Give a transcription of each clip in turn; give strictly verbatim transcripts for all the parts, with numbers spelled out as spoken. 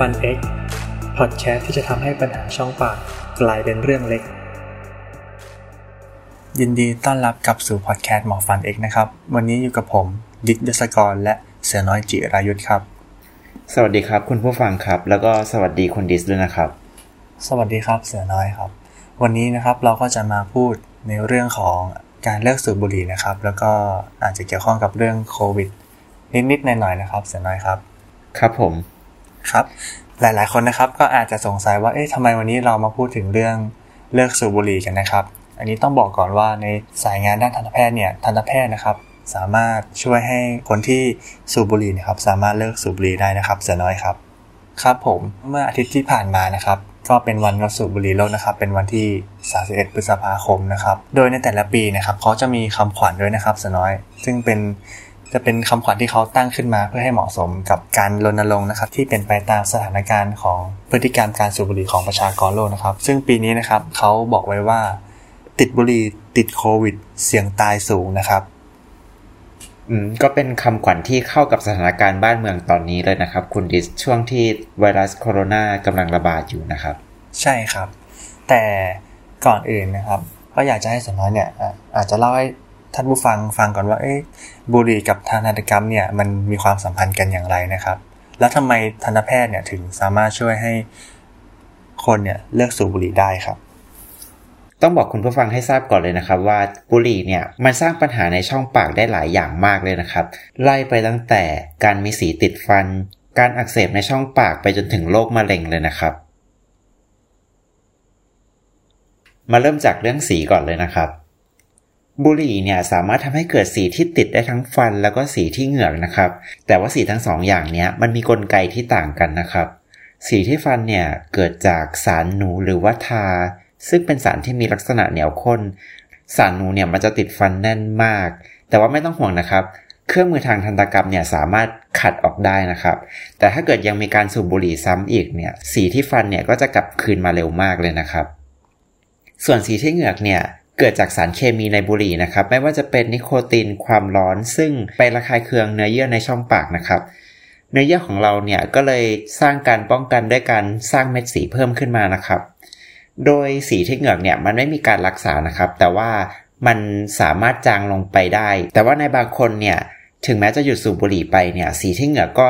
ฟัน X พอดแคสต์ที่จะทำให้ปัญหาช่องปากกลายเป็นเรื่องเล็กยินดีต้อนรับกลับสู่พอดแคสต์หมอฟัน X นะครับวันนี้อยู่กับผมดิ๊กเดศกรและเสือน้อยจิรายุทธครับสวัสดีครับคุณผู้ฟังครับแล้วก็สวัสดีคุณดิสด้วยนะครับสวัสดีครับเสือน้อยครับวันนี้นะครับเราก็จะมาพูดในเรื่องของการเลิกสูบบุหรี่นะครับแล้วก็อาจจะเกี่ยวข้องกับเรื่องโควิดนิดๆหน่อยๆนะครับเสือน้อยครับครับผมครับหลายๆคนนะครับก็อาจจะสงสัยว่าเอ๊ะทำไมวันนี้เรามาพูดถึงเรื่องเลิกสูบบุหรี่กันนะครับอันนี้ต้องบอกก่อนว่าในสายงานด้านทันตแพทย์เนี่ยทันตแพทย์นะครับสามารถช่วยให้คนที่สูบบุหรี่นะครับสามารถเลิกสูบบุหรี่ได้นะครับเสือน้อยครับครับผมเมื่ออาทิตย์ที่ผ่านมานะครับก็เป็นวันงดสูบบุหรี่โลกนะครับเป็นวันที่สามสิบเอ็ดพฤษภาคมนะครับโดยในแต่ละปีนะครับเขาจะมีคำขวัญด้วยนะครับเสือน้อยซึ่งเป็นจะเป็นคำขวัญที่เขาตั้งขึ้นมาเพื่อให้เหมาะสมกับการรณรงค์นะครับที่เป็นไปตามสถานการณ์ของพฤติกรรมการสูบบุหรี่ของประชากรโลกนะครับซึ่งปีนี้นะครับเขาบอกไว้ว่าติดบุหรี่ติดโควิดเสี่ยงตายสูงนะครับอืมก็เป็นคำขวัญที่เข้ากับสถานการณ์บ้านเมืองตอนนี้เลยนะครับคุณดิสช่วงที่ไวรัสโคโรนากำลังระบาดอยู่นะครับใช่ครับแต่ก่อนอื่นนะครับก็อยากจะให้เสือน้อยเนี่ยอาจจะเล่าให้ท่านผู้ฟังฟังก่อนว่าเอ๊ะบุหรี่กับทางทันตกรรมเนี่ยมันมีความสัมพันธ์กันอย่างไรนะครับแล้วทำไมทันตแพทย์เนี่ยถึงสามารถช่วยให้คนเนี่ยเลิกสูบบุหรี่ได้ครับต้องบอกคุณผู้ฟังให้ทราบก่อนเลยนะครับว่าบุหรี่เนี่ยมันสร้างปัญหาในช่องปากได้หลายอย่างมากเลยนะครับไล่ไปตั้งแต่การมีสีติดฟันการอักเสบในช่องปากไปจนถึงโรคมะเร็งเลยนะครับมาเริ่มจากเรื่องสีก่อนเลยนะครับบุหรี่เนี่ยสามารถทำให้เกิดสีที่ติดได้ทั้งฟันแล้วก็สีที่เหงือกนะครับแต่ว่าสีทั้งสองอย่างเนี้ยมันมีกลไกที่ต่างกันนะครับสีที่ฟันเนี่ยเกิดจากสารหนูหรือว่าทาซึ่งเป็นสารที่มีลักษณะเหนียวข้นสารหนูเนี่ยมันจะติดฟันแน่นมากแต่ว่าไม่ต้องห่วงนะครับเครื่องมือทางทันตกรรมเนี่ยสามารถขัดออกได้นะครับแต่ถ้าเกิดยังมีการสูบบุหรี่ซ้ำอีกเนี่ยสีที่ฟันเนี่ยก็จะกลับคืนมาเร็วมากเลยนะครับส่วนสีที่เหงือกเนี่ยเกิดจากสารเคมีในบุหรี่นะครับไม่ว่าจะเป็นนิโคตินความร้อนซึ่งไประคายเคืองเนื้อเยื่อในช่องปากนะครับเนื้อเยื่อของเราเนี่ยก็เลยสร้างการป้องกันด้วยการสร้างเม็ดสีเพิ่มขึ้นมานะครับโดยสีที่เหงือกเนี่ยมันไม่มีการรักษานะครับแต่ว่ามันสามารถจางลงไปได้แต่ว่าในบางคนเนี่ยถึงแม้จะหยุดสูบบุหรี่ไปเนี่ยสีที่เหงือกก็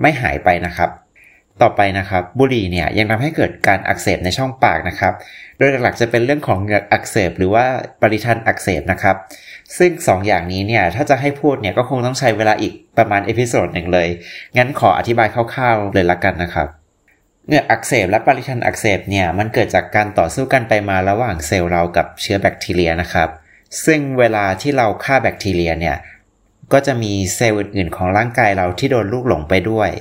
ไม่หายไปนะครับต่อไปนะครับบุหรี่เนี่ยยังทำให้เกิดการอักเสบในช่องปากนะครับโดยหลักๆจะเป็นเรื่องของเหงือกอักเสบหรือว่าปริทันอักเสบนะครับซึ่งสองอย่างนี้เนี่ยถ้าจะให้พูดเนี่ยก็คงต้องใช้เวลาอีกประมาณเอพิโซดหนึ่งเลยงั้นขออธิบายคร่าวๆเลยละกันนะครับเหงือกอักเสบและปริทันอักเสบเนี่ยมันเกิดจากการต่อสู้กันไปมาระหว่างเซลล์เรากับเชื้อแบคทีเรียนะครับซึ่งเวลาที่เราฆ่าแบคทีเรียเนี่ยก็จะมีเซลล์อื่นๆของร่างกายเราที่โดนลูกหลงไปด้วย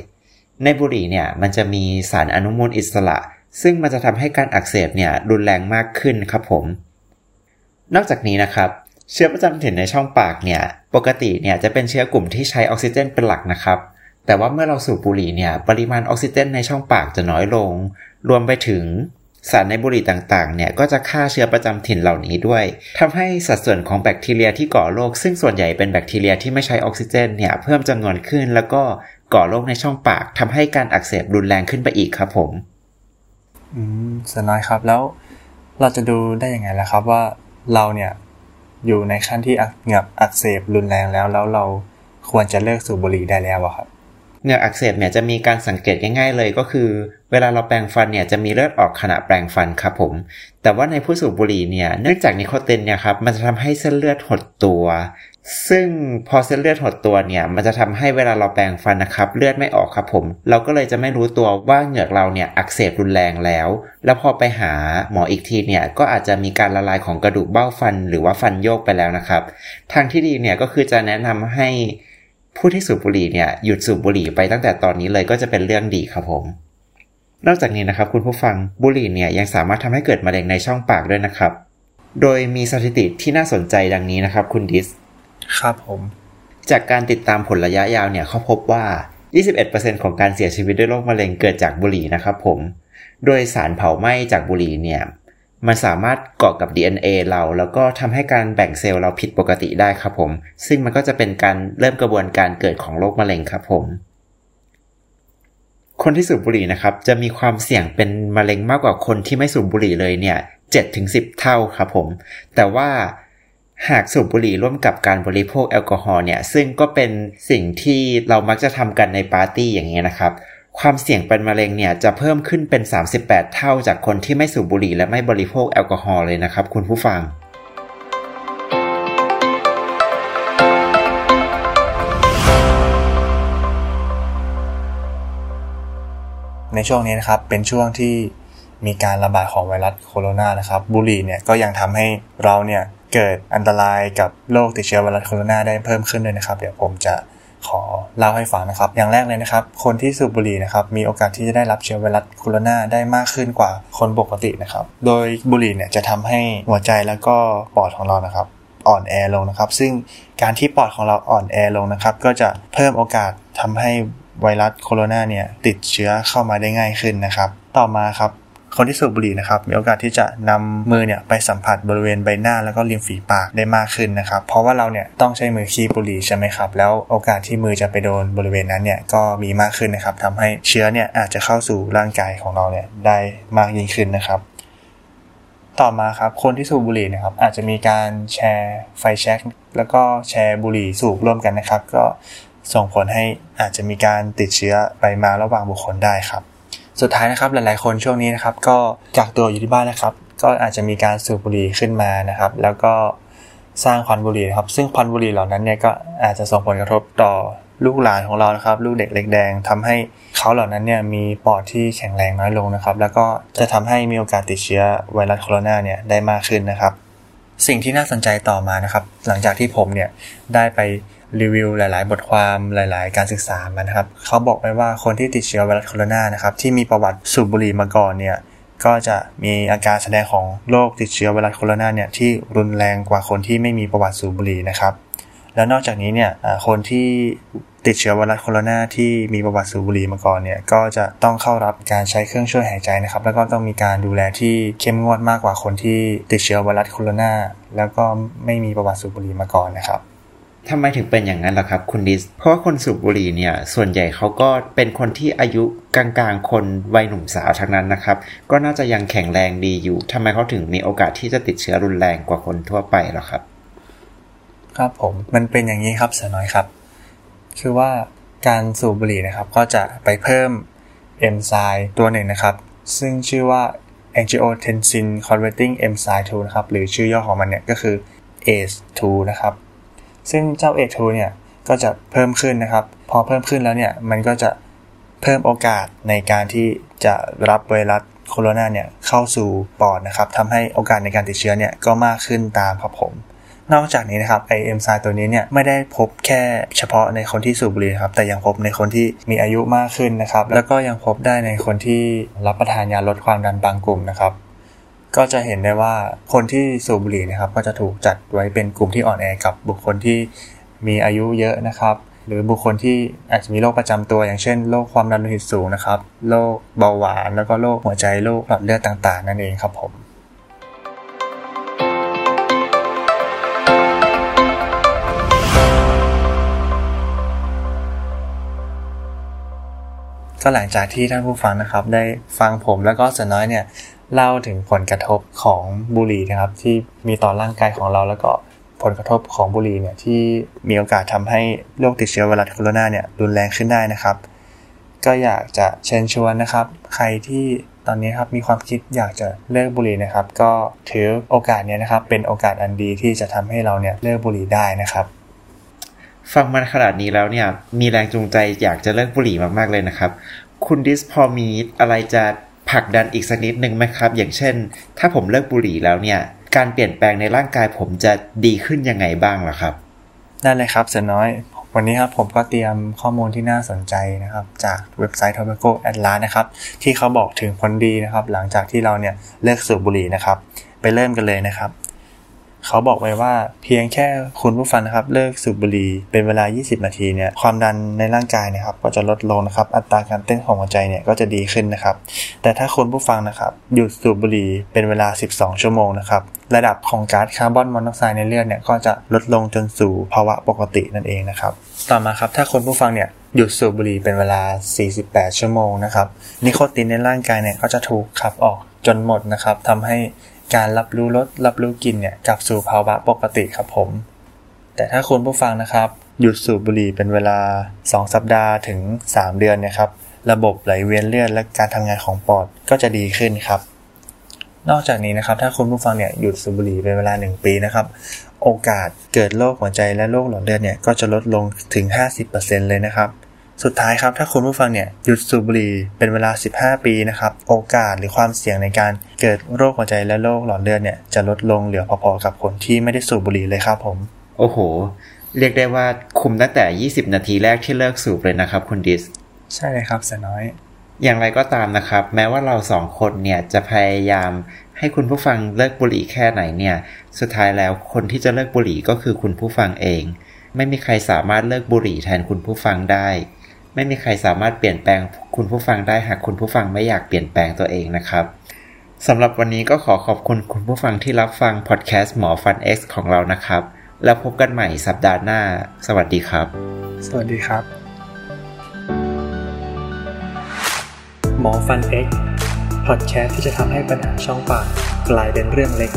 ในบุหรี่เนี่ยมันจะมีสารอนุมูลอิสระซึ่งมันจะทำให้การอักเสบเนี่ยรุนแรงมากขึ้นครับผมนอกจากนี้นะครับเชื้อประจำถิ่นในช่องปากเนี่ยปกติเนี่ยจะเป็นเชื้อกลุ่มที่ใช้ออกซิเจนเป็นหลักนะครับแต่ว่าเมื่อเราสูบบุหรี่เนี่ยปริมาณออกซิเจนในช่องปากจะน้อยลงรวมไปถึงสารในบุหรี่ต่างๆเนี่ยก็จะฆ่าเชื้อประจำถิ่นเหล่านี้ด้วยทำให้สัดส่วนของแบคทีเรียที่ก่อโรคซึ่งส่วนใหญ่เป็นแบคทีเรียที่ไม่ใช้ออกซิเจนเนี่ยเพิ่มจำนวนขึ้นแล้วก็ก่อโรคในช่องปากทำให้การอักเสบรุนแรงขึ้นไปอีกครับผมอืมเสือน้อยครับแล้วเราจะดูได้ยังไงล่ะครับว่าเราเนี่ยอยู่ในขั้นที่เหงือกอักเสบรุนแรงแล้วแล้วเราควรจะเลิกสูบบุหรี่ได้แล้วครับเหงือกอักเสบเนี่ยจะมีการสังเกตง่ายๆเลยก็คือเวลาเราแปรงฟันเนี่ยจะมีเลือดออกขณะแปรงฟันครับผมแต่ว่าในผู้สูบบุหรี่เนี่ยเนื่องจากนิโคตินเนี่ยครับมันจะทำให้เส้นเลือดหดตัวซึ่งพอเส้นเลือดหดตัวเนี่ยมันจะทำให้เวลาเราแปรงฟันนะครับเลือดไม่ออกครับผมเราก็เลยจะไม่รู้ตัวว่าเหงือกเราเนี่ยอักเสบรุนแรงแล้วแล้วพอไปหาหมออีกทีเนี่ยก็อาจจะมีการละลายของกระดูกเบ้าฟันหรือว่าฟันโยกไปแล้วนะครับทางที่ดีเนี่ยก็คือจะแนะนำให้ผู้ที่สูบบุหรี่เนี่ยหยุดสูบบุหรี่ไปตั้งแต่ตอนนี้เลยก็จะเป็นเรื่องดีครับผมนอกจากนี้นะครับคุณผู้ฟังบุหรี่เนี่ยยังสามารถทำให้เกิดมะเร็งในช่องปากด้วยนะครับโดยมีสถิติที่น่าสนใจดังนี้นะครับคุณดิสครับผมจากการติดตามผลระยะยาวเนี่ยเขาพบว่า ยี่สิบเอ็ดเปอร์เซ็นต์ ของการเสียชีวิตด้วยโรคมะเร็งเกิดจากบุหรี่นะครับผมโดยสารเผาไหม้จากบุหรี่เนี่ยมันสามารถเกาะกับ ดี เอ็น เอ เราแล้วก็ทำให้การแบ่งเซลล์เราผิดปกติได้ครับผมซึ่งมันก็จะเป็นการเริ่มกระบวนการเกิดของโรคมะเร็งครับผม คนที่สูบบุหรี่นะครับจะมีความเสี่ยงเป็นมะเร็งมากกว่าคนที่ไม่สูบบุหรี่เลยเนี่ย เจ็ดถึงสิบ เท่าครับผมแต่ว่าหากสูบบุหรี่ร่วมกับการบริโภคแอลกอฮอล์เนี่ยซึ่งก็เป็นสิ่งที่เรามักจะทำกันในปาร์ตี้อย่างเงี้ยนะครับความเสี่ยงเป็นมะเร็งเนี่ยจะเพิ่มขึ้นเป็นสามสิบแปดเท่าจากคนที่ไม่สูบบุหรี่และไม่บริโภคแอลกอฮอล์เลยนะครับคุณผู้ฟังในช่วงนี้นะครับเป็นช่วงที่มีการระบาดของไวรัสโคโรนานะครับบุหรี่เนี่ยก็ยังทำให้เราเนี่ยเกิดอันตรายกับโรคติดเชื้อไวรัสโคโรนาได้เพิ่มขึ้นด้วยนะครับเดี๋ยวผมจะขอเล่าให้ฟังนะครับอย่างแรกเลยนะครับคนที่สูบบุหรี่นะครับมีโอกาสที่จะได้รับเชื้อไวรัสโคโรนาได้มากขึ้นกว่าคนปกตินะครับโดยบุหรี่เนี่ยจะทำให้หัวใจแล้วก็ปอดของเรานะครับอ่อนแอลงนะครับซึ่งการที่ปอดของเราอ่อนแอลงนะครับก็จะเพิ่มโอกาสทำให้ไวรัสโคโรนาเนี่ยติดเชื้อเข้ามาได้ง่ายขึ้นนะครับต่อมาครับคนที่สูบบุหรี่นะครับมีโอกาสที่จะนำมือเนี่ยไปสัมผัสบริเวณใบหน้าแล้วก็ริมฝีปากได้มากขึ้นนะครับเพราะว่าเราเนี่ยต้องใช้มือคีบบุหรี่ใช่ไหมครับแล้วโอกาสที่มือจะไปโดนบริเวณนั้นเนี่ยก็มีมากขึ้นนะครับทำให้เชื้อเนี่ยอาจจะเข้าสู่ร่างกายของเราเนี่ยได้มากยิ่งขึ้นนะครับต่อมาครับคนที่สูบบุหรี่นะครับอาจจะมีการแชร์ไฟแช็กแล้วก็แชร์บุหรี่สูบร่วมกันนะครับก็ส่งผลให้อาจจะมีการติดเชื้อไปมาระหว่างบุคคลได้ครับสุดท้ายนะครับหลายๆคนช่วงนี้นะครับก็กักตัวอยู่ที่บ้านนะครับก็อาจจะมีการสูบบุหรี่ขึ้นมานะครับแล้วก็สร้างควันบุหรี่นะครับซึ่งควันบุหรี่เหล่านั้นเนี่ยก็อาจจะส่งผลกระทบต่อลูกหลานของเรานะครับลูกเด็กเล็กแดงทำให้เขาเหล่านั้นเนี่ยมีปอดที่แข็งแรงน้อยลงนะครับแล้วก็จะทำให้มีโอกาสติดเชื้อไวรัสโคโรนาเนี่ยได้มากขึ้นนะครับสิ่งที่น่าสนใจต่อมานะครับหลังจากที่ผมเนี่ยได้ไปรีวิวหลายๆบทความหลายๆการศึกษามานะครับเขาบอกไว้ว่าคนที่ติดเชื้อไวรัสโคโรนานะครับที่มีประวัติสูบบุหรี่มาก่อนเนี่ยก็จะมีอาการแสดงของโรคติดเชื้อไวรัสโคโรนาเนี่ยที่รุนแรงกว่าคนที่ไม่มีประวัติสูบบุหรี่นะครับแล้วนอกจากนี้เนี่ยคนที่ติดเชื้อไวรัสโคโรนาที่มีประวัติสูบบุหรี่มาก่อนเนี่ยก็จะต้องเข้ารับการใช้เครื่องช่วยหายใจนะครับแล้วก็ต้องมีการดูแลที่เข้มงวดมากกว่าคนที่ติดเชื้อไวรัสโคโรนาแล้วก็ไม่มีประวัติสูบบุหรี่มาก่อนนะครับทำไมถึงเป็นอย่างนั้นล่ะครับคุณดิสเพราะคนสูบบุหรี่เนี่ยส่วนใหญ่เขาก็เป็นคนที่อายุกลางๆคนวัยหนุ่มสาวทั้งนั้นนะครับก็น่าจะยังแข็งแรงดีอยู่ทำไมเขาถึงมีโอกาสที่จะติดเชื้อรุนแรงกว่าคนทั่วไปล่ะครับครับผมมันเป็นอย่างนี้ครับสนอยครับคือว่าการสูบบุหรี่นะครับก็จะไปเพิ่มเอนไซม์ตัวหนึ่งนะครับซึ่งชื่อว่า angiotensin converting enzyme two นะครับหรือชื่อย่อของมันเนี่ยก็คือ เอ เอ ซี ทู นะครับซึ่งเจ้า เอ เอ ซี ทู เนี่ยก็จะเพิ่มขึ้นนะครับพอเพิ่มขึ้นแล้วเนี่ยมันก็จะเพิ่มโอกาสในการที่จะรับไวรัสโคโรนาเนี่ยเข้าสู่ปอดนะครับทำให้โอกาสในการติดเชื้อเนี่ยก็มากขึ้นตามครับผมนอกจากนี้นะครับไอเอนไซม์ตัวนี้เนี่ยไม่ได้พบแค่เฉพาะในคนที่สูบบุหรี่ครับแต่ยังพบในคนที่มีอายุมากขึ้นนะครับแล้วก็ยังพบได้ในคนที่รับประทานยาลดความดันบางกลุ่มนะครับก็จะเห็นได้ว่าคนที่สูบบุหรี่นะครับก็จะถูกจัดไว้เป็นกลุ่มที่อ่อนแอกับบุคคลที่มีอายุเยอะนะครับหรือบุคคลที่อาจจะมีโรคประจำตัวอย่างเช่นโรคความดันโลหิตสูงนะครับโรคเบาหวานแล้วก็โรคหัวใจโรคหลอดเลือดต่างๆนั่นเองครับผมก็หลังจากที่ท่านผู้ฟังนะครับได้ฟังผมแล้วก็สน้อยเนี่ยเล่าถึงผลกระทบของบุหรี่นะครับที่มีต่อร่างกายของเราแล้วก็ผลกระทบของบุหรี่เนี่ยที่มีโอกาสทำให้โรคติดเชื้อไวรัสโคโรนาเนี่ยรุนแรงขึ้นได้นะครับก็อยากจะเชิญชวนนะครับใครที่ตอนนี้ครับมีความคิดอยากจะเลิกบุหรี่นะครับก็ถือโอกาสนี้นะครับเป็นโอกาสอันดีที่จะทำให้เราเนี่ยเลิกบุหรี่ได้นะครับฟังมาขนาดนี้แล้วเนี่ยมีแรงจูงใจอยากจะเลิกบุหรี่มากๆเลยนะครับคุณดิสพอมีอะไรจะผลักดันอีกสักนิดนึงไหมครับอย่างเช่นถ้าผมเลิกบุหรี่แล้วเนี่ยการเปลี่ยนแปลงในร่างกายผมจะดีขึ้นยังไงบ้างล่ะครับได้เลยครับเสนน้อยวันนี้ครับผมก็เตรียมข้อมูลที่น่าสนใจนะครับจากเว็บไซต์ Tobacco Atlas นะครับที่เขาบอกถึงผลดีนะครับหลังจากที่เราเนี่ยเลิกสูบบุหรี่นะครับไปเริ่มกันเลยนะครับเขาบอกไว้ว่าเพียงแค่คุณผู้ฟังนะครับเลิกสูบบุหรี่เป็นเวลายี่สิบนาทีเนี่ยความดันในร่างกายนะครับก็จะลดลงนะครับอัตราการเต้นของหัวใจเนี่ยก็จะดีขึ้นนะครับแต่ถ้าคุณผู้ฟังนะครับหยุดสูบบุหรี่เป็นเวลาสิบสองชั่วโมงนะครับระดับของก๊าซคาร์บอนมอนอกไซด์ในเลือดเนี่ยก็จะลดลงจนสู่ภาวะปกตินั่นเองนะครับต่อมาครับถ้าคุณผู้ฟังเนี่ย หยุดสูบบุหรี่เป็นเวลาสี่สิบแปดชั่วโมงนะครับนิโคตินในร่างกายเนี่ยก็จะถูกขับออกจนหมดนะครับทำให้การรับรู้รสรับรู้กลิ่นเนี่ยกลับสู่ภาวะปกติครับผมแต่ถ้าคุณผู้ฟังนะครับหยุดสูบบุหรี่เป็นเวลาสองสัปดาห์ถึงสามเดือนนะครับระบบไหลเวียนเลือดและการทำงานของปอดก็จะดีขึ้นครับนอกจากนี้นะครับถ้าคุณผู้ฟังเนี่ยหยุดสูบบุหรี่เป็นเวลาหนึ่งปีนะครับโอกาสเกิดโรคหัวใจและโรคหลอดเลือดเนี่ยก็จะลดลงถึง ห้าสิบเปอร์เซ็นต์ เลยนะครับสุดท้ายครับถ้าคุณผู้ฟังเนี่ยหยุดสูบบุหรี่เป็นเวลาสิบห้าปีนะครับโอกาสหรือความเสี่ยงในการเกิดโรคหัวใจและโรคหลอดเลือดเนี่ยจะลดลงเหลือพอๆกับคนที่ไม่ได้สูบบุหรี่เลยครับผมโอ้โหเรียกได้ว่าคุมตั้งแต่ยี่สิบนาทีแรกที่เลิกสูบเลยนะครับคุณดิสใช่เลยครับเสียน้อยอย่างไรก็ตามนะครับแม้ว่าเราสองคนเนี่ยจะพยายามให้คุณผู้ฟังเลิกบุหรี่แค่ไหนเนี่ยสุดท้ายแล้วคนที่จะเลิกบุหรี่ก็คือคุณผู้ฟังเองไม่มีใครสามารถเลิกบุหรี่แทนคุณผู้ฟังได้ไม่มีใครสามารถเปลี่ยนแปลงคุณผู้ฟังได้หากคุณผู้ฟังไม่อยากเปลี่ยนแปลงตัวเองนะครับสำหรับวันนี้ก็ขอขอบคุณคุณผู้ฟังที่รับฟังพอดแคสต์หมอฟัน X ของเรานะครับแล้วพบกันใหม่สัปดาห์หน้าสวัสดีครับสวัสดีครับหมอฟัน X พอดแคสต์ที่จะทำให้ปัญหาช่องปากกลายเป็นเรื่องเล็ก